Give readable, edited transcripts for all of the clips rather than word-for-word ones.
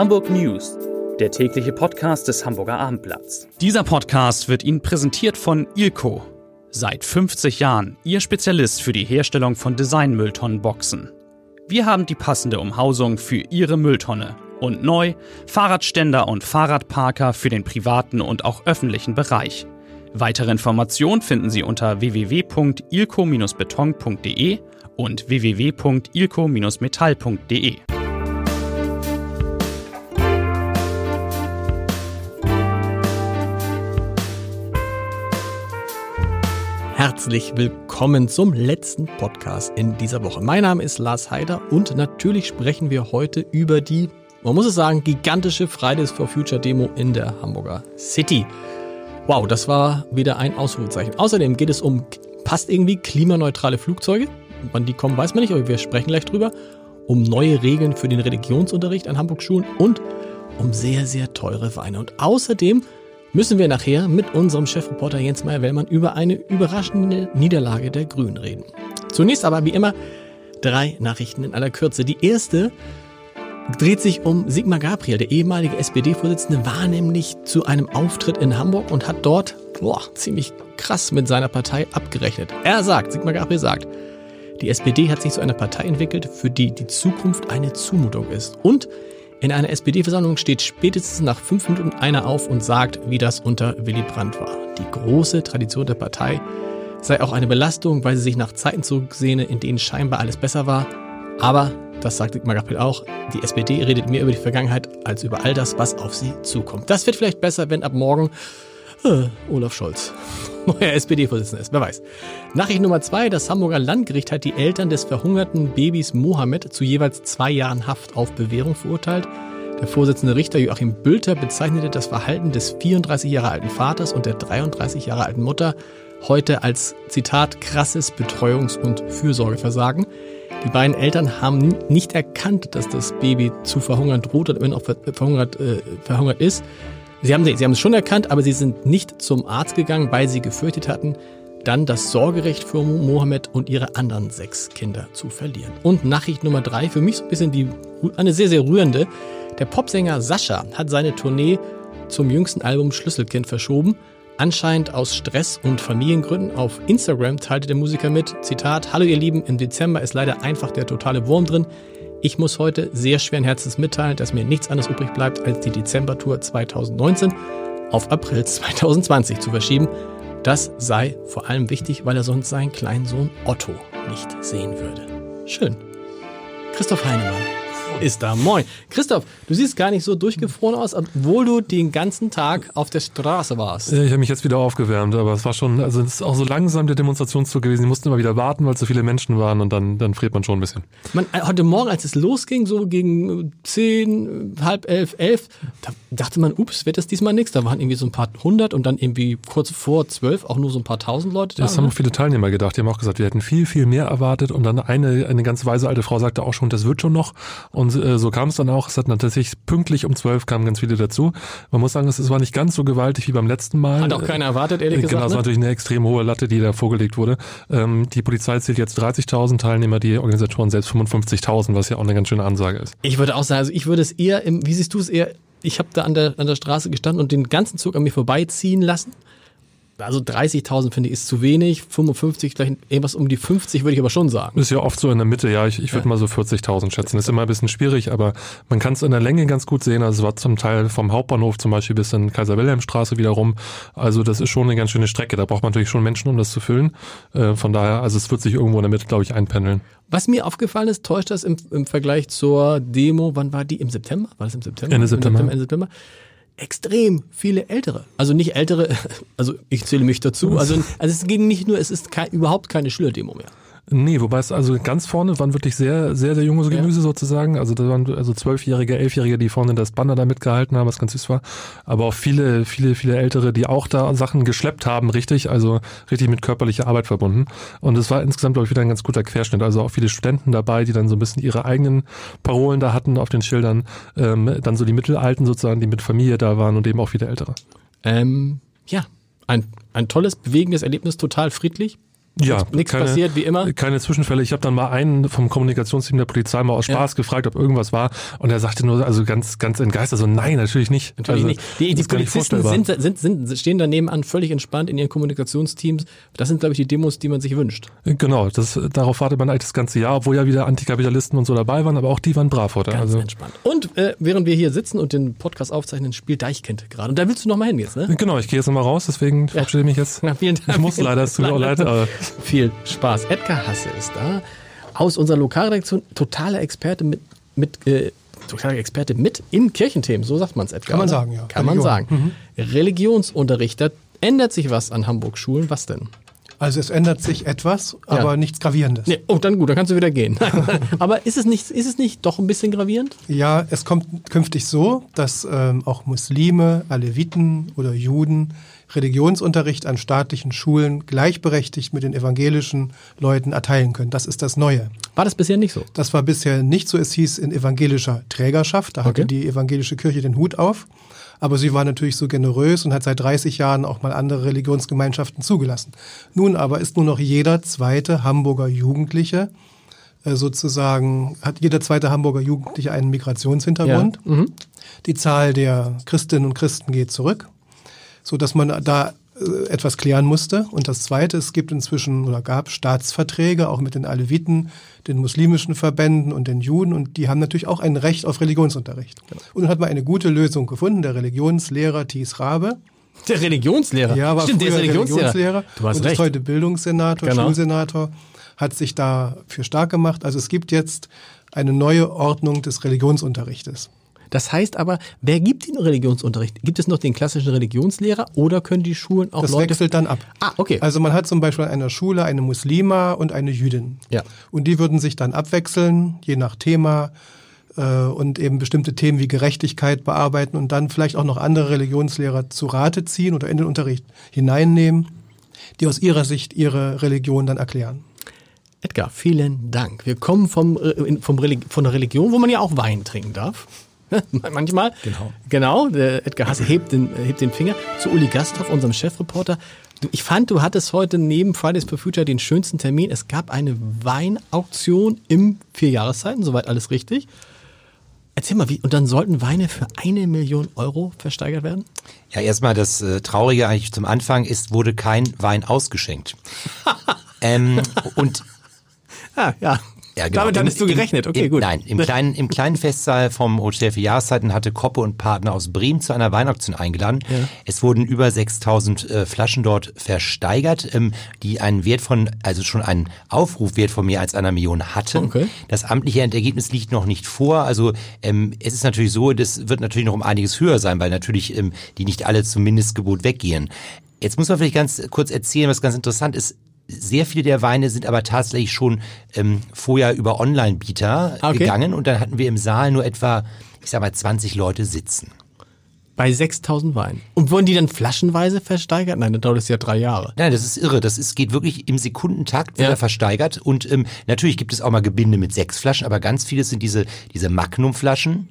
Hamburg News, der tägliche Podcast des Hamburger Abendblatts. Dieser Podcast wird Ihnen präsentiert von Ilko. Seit 50 Jahren Ihr Spezialist für die Herstellung von Designmülltonnenboxen. Wir haben die passende Umhausung für Ihre Mülltonne. Und neu Fahrradständer und Fahrradparker für den privaten und auch öffentlichen Bereich. Weitere Informationen finden Sie unter www.ilko-beton.de und www.ilko-metall.de. Herzlich willkommen zum letzten Podcast in dieser Woche. Mein Name ist Lars Haider und natürlich sprechen wir heute über die, man muss es sagen, gigantische Fridays for Future Demo in der Hamburger City. Wow, das war wieder ein Ausrufezeichen. Außerdem geht es um, passt irgendwie, klimaneutrale Flugzeuge. Wann die kommen, weiß man nicht, aber wir sprechen gleich drüber. Um neue Regeln für den Religionsunterricht an Hamburgs Schulen und um sehr, sehr teure Weine. Und außerdem müssen wir nachher mit unserem Chefreporter Jens Meyer-Wellmann über eine überraschende Niederlage der Grünen reden. Zunächst aber, wie immer, drei Nachrichten in aller Kürze. Die erste dreht sich um Sigmar Gabriel. Der ehemalige SPD-Vorsitzende war nämlich zu einem Auftritt in Hamburg und hat dort ziemlich krass mit seiner Partei abgerechnet. Sigmar Gabriel sagt, die SPD hat sich zu einer Partei entwickelt, für die die Zukunft eine Zumutung ist. Und in einer SPD-Versammlung steht spätestens nach 5 Minuten einer auf und sagt, wie das unter Willy Brandt war. Die große Tradition der Partei sei auch eine Belastung, weil sie sich nach Zeiten zurücksehne, in denen scheinbar alles besser war. Aber, das sagt Sigmar Gabriel auch, die SPD redet mehr über die Vergangenheit als über all das, was auf sie zukommt. Das wird vielleicht besser, wenn ab morgen Olaf Scholz neuer SPD-Vorsitzender ist, wer weiß. Nachricht Nummer 2, das Hamburger Landgericht hat die Eltern des verhungerten Babys Mohammed zu jeweils 2 Jahren Haft auf Bewährung verurteilt. Der Vorsitzende Richter Joachim Bülter bezeichnete das Verhalten des 34 Jahre alten Vaters und der 33 Jahre alten Mutter heute als, Zitat, krasses Betreuungs- und Fürsorgeversagen. Die beiden Eltern haben nicht erkannt, dass das Baby zu verhungern droht oder auch verhungert ist. Sie haben es schon erkannt, aber sie sind nicht zum Arzt gegangen, weil sie gefürchtet hatten, dann das Sorgerecht für Mohammed und ihre anderen 6 Kinder zu verlieren. Und Nachricht Nummer 3, für mich so ein bisschen eine sehr, sehr rührende. Der Popsänger Sascha hat seine Tournee zum jüngsten Album Schlüsselkind verschoben. Anscheinend aus Stress und Familiengründen. Auf Instagram teilte der Musiker mit, Zitat, hallo ihr Lieben, im Dezember ist leider einfach der totale Wurm drin. Ich muss heute sehr schweren Herzens mitteilen, dass mir nichts anderes übrig bleibt, als die Dezember-Tour 2019 auf April 2020 zu verschieben. Das sei vor allem wichtig, weil er sonst seinen kleinen Sohn Otto nicht sehen würde. Schön. Christoph Heinemann ist da. Moin. Christoph, du siehst gar nicht so durchgefroren aus, obwohl du den ganzen Tag auf der Straße warst. Ich habe mich jetzt wieder aufgewärmt, aber es war schon, also es ist auch so langsam der Demonstrationszug gewesen. Die mussten immer wieder warten, weil so viele Menschen waren und dann friert man schon ein bisschen. Heute Morgen, als es losging, so gegen 10, halb 11, da dachte man, ups, wird das diesmal nichts. Da waren irgendwie so ein paar 100 und dann irgendwie kurz vor 12 auch nur so ein paar 1000 Leute da. Das haben auch viele Teilnehmer gedacht. Die haben auch gesagt, wir hätten viel, viel mehr erwartet und dann eine ganz weise alte Frau sagte auch schon, das wird schon noch. Und so kam es dann auch. Es hat tatsächlich pünktlich um 12 kamen ganz viele dazu. Man muss sagen, es war nicht ganz so gewaltig wie beim letzten Mal. Hat auch keiner erwartet, ehrlich gesagt. Genau, es war natürlich eine extrem hohe Latte, die da vorgelegt wurde. Die Polizei zählt jetzt 30.000 Teilnehmer, die Organisatoren selbst 55.000, was ja auch eine ganz schöne Ansage ist. Ich würde auch sagen, also ich würde es eher, wie siehst du es eher, ich habe da an der Straße gestanden und den ganzen Zug an mir vorbeiziehen lassen. Also 30.000 finde ich ist zu wenig, 55, vielleicht irgendwas um die 50 würde ich aber schon sagen. Ist ja oft so in der Mitte, ja, ich würde mal so 40.000 schätzen. Ist immer ein bisschen schwierig, aber man kann es in der Länge ganz gut sehen. Also es war zum Teil vom Hauptbahnhof zum Beispiel bis in Kaiser-Wilhelm-Straße wiederum. Also das ist schon eine ganz schöne Strecke. Da braucht man natürlich schon Menschen, um das zu füllen. Von daher, also es wird sich irgendwo in der Mitte, glaube ich, einpendeln. Was mir aufgefallen ist, täuscht das im Vergleich zur Demo, wann war die? Im September? War das im September? Ende September. Extrem viele Ältere. Also nicht Ältere, also ich zähle mich dazu. Also es ging nicht nur, es ist überhaupt keine Schülerdemo mehr. Nee, wobei es also ganz vorne waren wirklich sehr, sehr, sehr junge Gemüse sozusagen. Also da waren also 12-Jährige, 11-Jährige, die vorne das Banner da mitgehalten haben, was ganz süß war. Aber auch viele, viele, viele Ältere, die auch da Sachen geschleppt haben, richtig. Also richtig mit körperlicher Arbeit verbunden. Und es war insgesamt, glaube ich, wieder ein ganz guter Querschnitt. Also auch viele Studenten dabei, die dann so ein bisschen ihre eigenen Parolen da hatten auf den Schildern. Dann so die Mittelalten sozusagen, die mit Familie da waren und eben auch viele Ältere. Ein tolles, bewegendes Erlebnis, total friedlich. Ja, nichts passiert, wie immer. Keine Zwischenfälle. Ich habe dann mal einen vom Kommunikationsteam der Polizei mal aus Spaß gefragt, ob irgendwas war. Und er sagte nur, also ganz entgeistert, so nein, natürlich nicht. Natürlich nicht. Die Polizisten stehen da nebenan völlig entspannt in ihren Kommunikationsteams. Das sind, glaube ich, die Demos, die man sich wünscht. Genau, darauf wartet man eigentlich das ganze Jahr, obwohl ja wieder Antikapitalisten und so dabei waren, aber auch die waren brav heute. Ganz entspannt. Und während wir hier sitzen und den Podcast aufzeichnen, spielt Deichkind gerade. Und da willst du nochmal hin jetzt, ne? Genau, ich gehe jetzt nochmal raus, deswegen verabschiede ich mich jetzt. Na, vielen Dank. Ich muss leider, es tut mir auch leid, aber viel Spaß. Edgar Hasse ist da. Aus unserer Lokalredaktion, totaler Experte mit in Kirchenthemen, so sagt man es, Edgar. Kann man sagen, ja. Kann Religion. Man sagen. Religionsunterrichter, ändert sich was an Hamburg-Schulen? Was denn? Also es ändert sich etwas, aber nichts Gravierendes. Nee. Oh, dann gut, dann kannst du wieder gehen. Aber ist es nicht doch ein bisschen gravierend? Ja, es kommt künftig so, dass auch Muslime, Aleviten oder Juden Religionsunterricht an staatlichen Schulen gleichberechtigt mit den evangelischen Leuten erteilen können. Das ist das Neue. War das bisher nicht so? Das war bisher nicht so. Es hieß in evangelischer Trägerschaft. Da hatte die evangelische Kirche den Hut auf. Aber sie war natürlich so generös und hat seit 30 Jahren auch mal andere Religionsgemeinschaften zugelassen. Nun aber ist nur noch jeder zweite Hamburger Jugendliche einen Migrationshintergrund. Ja. Mhm. Die Zahl der Christinnen und Christen geht zurück, sodass man da etwas klären musste. Und das Zweite, es gibt inzwischen oder gab Staatsverträge auch mit den Aleviten, den muslimischen Verbänden und den Juden, und die haben natürlich auch ein Recht auf Religionsunterricht. Genau. Und dann hat man eine gute Lösung gefunden, der Religionslehrer Thies Rabe. Der Religionslehrer? Ja, war früher Religionslehrer. Du hast recht. Und ist heute Bildungssenator, genau. Schulsenator, hat sich dafür stark gemacht. Also es gibt jetzt eine neue Ordnung des Religionsunterrichtes. Das heißt aber, wer gibt den Religionsunterricht? Gibt es noch den klassischen Religionslehrer oder können die Schulen auch Leute... Das wechselt dann ab. Ah, okay. Also man hat zum Beispiel an einer Schule eine Muslima und eine Jüdin. Ja. Und die würden sich dann abwechseln, je nach Thema und eben bestimmte Themen wie Gerechtigkeit bearbeiten und dann vielleicht auch noch andere Religionslehrer zu Rate ziehen oder in den Unterricht hineinnehmen, die aus ihrer Sicht ihre Religion dann erklären. Edgar, vielen Dank. Wir kommen von der Religion, wo man ja auch Wein trinken darf. Manchmal. Genau. Der Edgar Hasse hebt den Finger zu Uli Gasthoff, unserem Chefreporter. Ich fand, du hattest heute neben Fridays for Future den schönsten Termin. Es gab eine Weinauktion im Vier Jahreszeiten, soweit alles richtig. Erzähl mal, und dann sollten Weine für 1 Million Euro versteigert werden? Ja, erstmal das Traurige eigentlich zum Anfang ist, wurde kein Wein ausgeschenkt. Und ja. Ja, genau. Damit hattest du gerechnet, okay, gut. Nein, im kleinen Festsaal vom Hotel für Jahreszeiten hatte Koppe und Partner aus Bremen zu einer Weinauktion eingeladen. Ja. Es wurden über 6.000 Flaschen dort versteigert, die einen Wert von, also schon einen Aufrufwert von mehr als 1 Million hatten. Okay. Das amtliche Endergebnis liegt noch nicht vor. Also es ist natürlich so, das wird natürlich noch um einiges höher sein, weil natürlich die nicht alle zum Mindestgebot weggehen. Jetzt muss man vielleicht ganz kurz erzählen, was ganz interessant ist. Sehr viele der Weine sind aber tatsächlich schon vorher über Online-Bieter gegangen und dann hatten wir im Saal nur etwa, 20 Leute sitzen. Bei 6.000 Weinen. Und wurden die dann flaschenweise versteigert? Nein, dann dauert es ja 3 Jahre. Nein, das ist irre. Das geht wirklich im Sekundentakt wieder versteigert. Und natürlich gibt es auch mal Gebinde mit 6 Flaschen, aber ganz vieles sind diese Magnum-Flaschen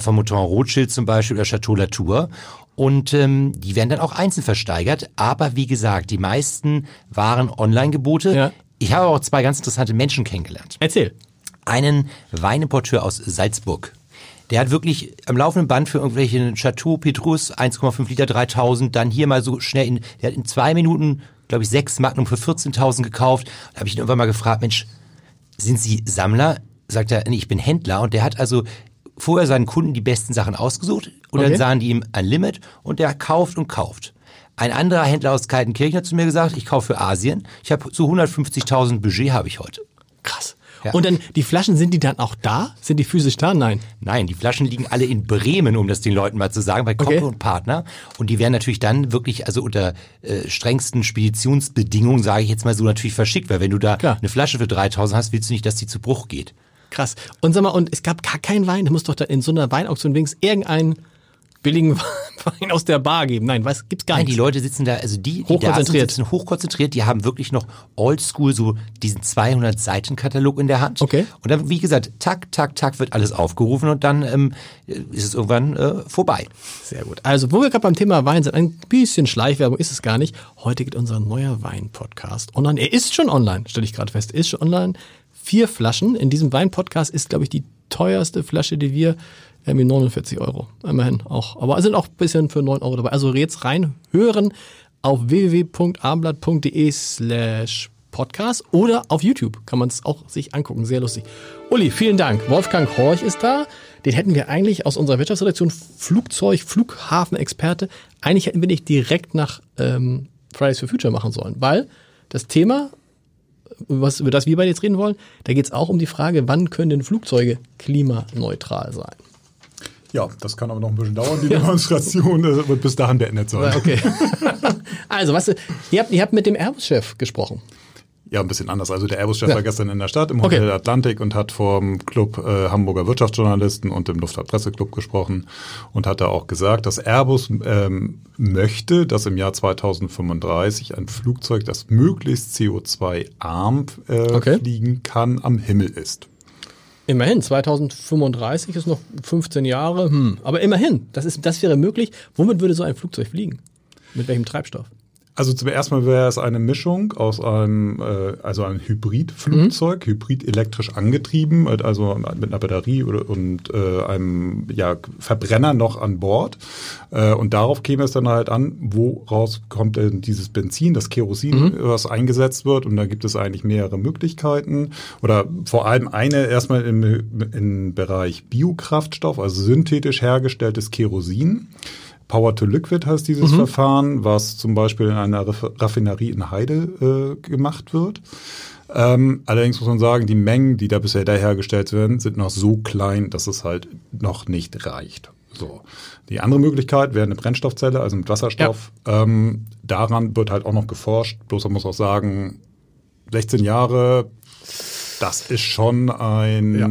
von Mouton Rothschild zum Beispiel oder Chateau Latour. Und die werden dann auch einzeln versteigert. Aber wie gesagt, die meisten waren Online-Gebote. Ja. Ich habe auch 2 ganz interessante Menschen kennengelernt. Erzähl. Einen Weinimporteur aus Salzburg. Der hat wirklich am laufenden Band für irgendwelche Chateau Petrus 1,5 Liter 3.000, dann hier mal so schnell, der hat in 2 Minuten, glaube ich, 6 Magnum für 14.000 gekauft. Da habe ich ihn irgendwann mal gefragt, Mensch, sind Sie Sammler? Sagt er, nee, ich bin Händler. Und der hat also vorher seinen Kunden die besten Sachen ausgesucht und dann sahen die ihm ein Limit und der kauft und kauft. Ein anderer Händler aus Kaltenkirchen hat zu mir gesagt, ich kaufe für Asien. Ich habe so 150.000 Budget habe ich heute. Krass. Ja. Und dann, die Flaschen, sind die dann auch da? Sind die physisch da? Nein. Nein, die Flaschen liegen alle in Bremen, um das den Leuten mal zu sagen, bei Koppe und Partner. Und die werden natürlich dann wirklich, also unter strengsten Speditionsbedingungen, sage ich jetzt mal so, natürlich verschickt. Weil wenn du da eine Flasche für 3.000 hast, willst du nicht, dass die zu Bruch geht. Krass. Und sag mal, und es gab gar keinen Wein. Da muss doch dann in so einer Weinauktion wenigstens irgendein billigen Wein aus der Bar geben. Nein, was gibt's gar nicht. Nein, die Leute sitzen da, also die da sitzen hochkonzentriert, die haben wirklich noch oldschool so diesen 200-Seiten-Katalog in der Hand. Okay. Und dann, wie gesagt, tak, tak, tak wird alles aufgerufen und dann ist es irgendwann vorbei. Sehr gut. Also, wo wir gerade beim Thema Wein sind, ein bisschen Schleichwerbung ist es gar nicht. Heute geht unser neuer Wein-Podcast online. Er ist schon online, stelle ich gerade fest. Er ist schon online. 4 Flaschen. In diesem Wein-Podcast ist, glaube ich, die teuerste Flasche, die wir haben, 49 €. Immerhin auch. Aber es sind auch ein bisschen für 9 € dabei. Also jetzt reinhören auf www.abendblatt.de/podcast oder auf YouTube kann man es auch sich angucken. Sehr lustig. Uli, vielen Dank. Wolfgang Horch ist da. Den hätten wir eigentlich aus unserer Wirtschaftsredaktion, Flugzeug, Flughafenexperte, eigentlich hätten wir nicht direkt nach Fridays for Future machen sollen, weil das Thema, über das wir beide jetzt reden wollen, da geht es auch um die Frage, wann können denn Flugzeuge klimaneutral sein? Ja, das kann aber noch ein bisschen dauern, die Demonstration wird bis dahin beendet sein. Okay. Also, ihr habt mit dem Airbus-Chef gesprochen. Ja, ein bisschen anders. Also der Airbus-Chef war gestern in der Stadt im Hotel Atlantik und hat vom Club Hamburger Wirtschaftsjournalisten und dem Luftfahrtpresseclub gesprochen und hat da auch gesagt, dass Airbus möchte, dass im Jahr 2035 ein Flugzeug, das möglichst CO2-arm fliegen kann, am Himmel ist. Immerhin, 2035 ist noch 15 Jahre, aber immerhin, das wäre möglich. Womit würde so ein Flugzeug fliegen? Mit welchem Treibstoff? Also zuerst mal wäre es eine Mischung aus einem Hybridflugzeug, hybrid-elektrisch angetrieben, also mit einer Batterie und einem Verbrenner noch an Bord. Und darauf käme es dann halt an, woraus kommt denn dieses Benzin, das Kerosin, was eingesetzt wird. Und da gibt es eigentlich mehrere Möglichkeiten. Oder vor allem eine erstmal im Bereich Biokraftstoff, also synthetisch hergestelltes Kerosin. Power-to-Liquid heißt dieses Verfahren, was zum Beispiel in einer Raffinerie in Heide gemacht wird. Allerdings muss man sagen, die Mengen, die da bisher hergestellt werden, sind noch so klein, dass es halt noch nicht reicht. So. Die andere Möglichkeit wäre eine Brennstoffzelle, also mit Wasserstoff. Ja. Daran wird halt auch noch geforscht. Bloß man muss auch sagen, 16 Jahre, das ist schon ein... Ja.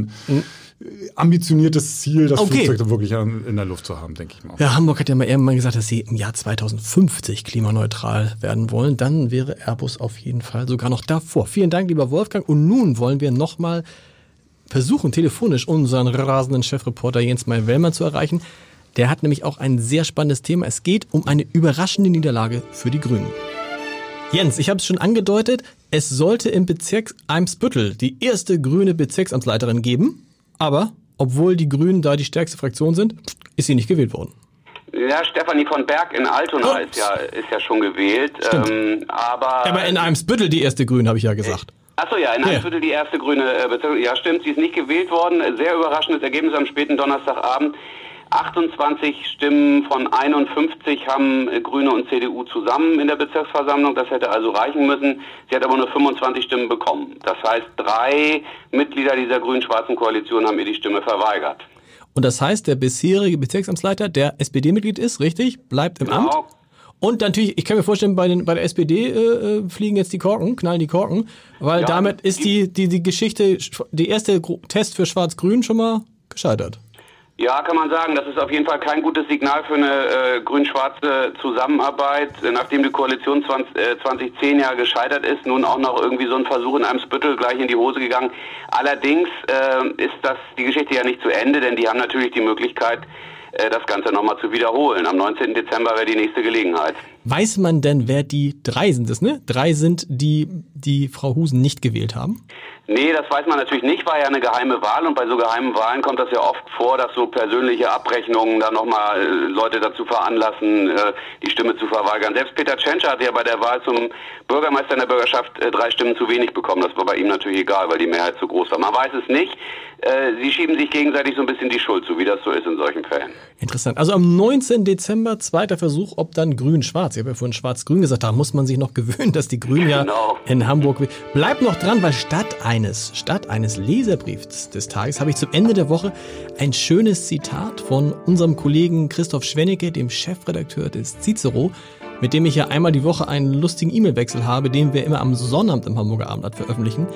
ambitioniertes Ziel, das Flugzeug dann wirklich in der Luft zu haben, denke ich mal. Ja, Hamburg hat ja mal irgendwann gesagt, dass sie im Jahr 2050 klimaneutral werden wollen. Dann wäre Airbus auf jeden Fall sogar noch davor. Vielen Dank, lieber Wolfgang. Und nun wollen wir nochmal versuchen, telefonisch unseren rasenden Chefreporter Jens Meyer-Wellmann zu erreichen. Der hat nämlich auch ein sehr spannendes Thema. Es geht um eine überraschende Niederlage für die Grünen. Jens, ich habe es schon angedeutet, es sollte im Bezirk Eimsbüttel die erste grüne Bezirksamtsleiterin geben. Aber, obwohl die Grünen da die stärkste Fraktion sind, ist sie nicht gewählt worden. Ja, Stefanie von Berg in Altona ist ja schon gewählt. Aber in Eimsbüttel die erste Grüne, habe ich ja gesagt. Achso, ja, in Eimsbüttel die erste Grüne. Ja, stimmt, sie ist nicht gewählt worden. Sehr überraschendes Ergebnis am späten Donnerstagabend. 28 Stimmen von 51 haben Grüne und CDU zusammen in der Bezirksversammlung. Das hätte also reichen müssen. Sie hat aber nur 25 Stimmen bekommen. Das heißt, 3 Mitglieder dieser grün-schwarzen Koalition haben ihr die Stimme verweigert. Und das heißt, der bisherige Bezirksamtsleiter, der SPD-Mitglied ist, richtig, bleibt im Amt. Und natürlich, ich kann mir vorstellen, bei der SPD fliegen jetzt die Korken, knallen die Korken, weil damit ist die Geschichte, die erste Test für Schwarz-Grün schon mal gescheitert. Ja, kann man sagen, das ist auf jeden Fall kein gutes Signal für eine grün-schwarze Zusammenarbeit, nachdem die Koalition 2010 ja gescheitert ist, nun auch noch irgendwie so ein Versuch in Eimsbüttel gleich in die Hose gegangen. Allerdings ist die Geschichte ja nicht zu Ende, denn die haben natürlich die Möglichkeit, das Ganze nochmal zu wiederholen. Am 19. Dezember wäre die nächste Gelegenheit. Weiß man denn, wer die 3 sind, die Frau Husen nicht gewählt haben? Nee, das weiß man natürlich nicht, war ja eine geheime Wahl und bei so geheimen Wahlen kommt das ja oft vor, dass so persönliche Abrechnungen dann nochmal Leute dazu veranlassen, die Stimme zu verweigern. Selbst Peter Tschentscher hat ja bei der Wahl zum Bürgermeister in der Bürgerschaft 3 Stimmen zu wenig bekommen. Das war bei ihm natürlich egal, weil die Mehrheit zu groß war. Man weiß es nicht. Sie schieben sich gegenseitig so ein bisschen die Schuld zu, wie das so ist in solchen Fällen. Interessant. Also am 19. Dezember, zweiter Versuch, ob dann Grün-Schwarz. Ich habe ja vorhin Schwarz-Grün gesagt, da muss man sich noch gewöhnen, dass die Grünen in Hamburg... Bleibt noch dran, weil statt eines Leserbriefs des Tages habe ich zum Ende der Woche ein schönes Zitat von unserem Kollegen Christoph Schwennecke, dem Chefredakteur des Cicero, mit dem ich ja einmal die Woche einen lustigen E-Mail-Wechsel habe, den wir immer am Sonnabend im Hamburger Abendblatt veröffentlichen.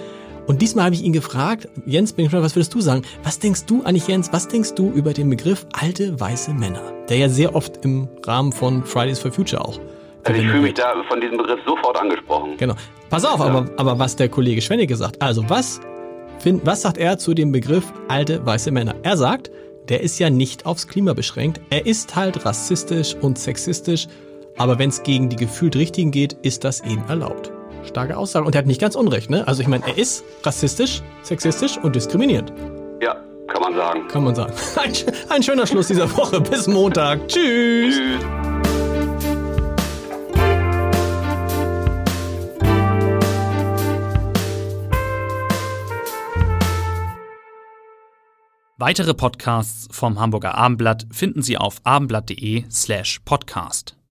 Und diesmal habe ich ihn gefragt, Jens, bin ich mal, was würdest du sagen? Was denkst du eigentlich, Jens, was denkst du über den Begriff alte weiße Männer? Der ja sehr oft im Rahmen von Fridays for Future auch. Also ich fühle mich da von diesem Begriff sofort angesprochen. Genau. Pass auf, ja. aber was der Kollege Schwennecke sagt. Also was sagt er zu dem Begriff alte weiße Männer? Er sagt, der ist ja nicht aufs Klima beschränkt. Er ist halt rassistisch und sexistisch. Aber wenn es gegen die gefühlt Richtigen geht, ist das eben erlaubt. Starke Aussage. Und er hat nicht ganz Unrecht, ne? Also ich meine, er ist rassistisch, sexistisch und diskriminierend. Ja, kann man sagen. Kann man sagen. Ein schöner Schluss dieser Woche. Bis Montag. Tschüss. Tschüss. Weitere Podcasts vom Hamburger Abendblatt finden Sie auf abendblatt.de/podcast.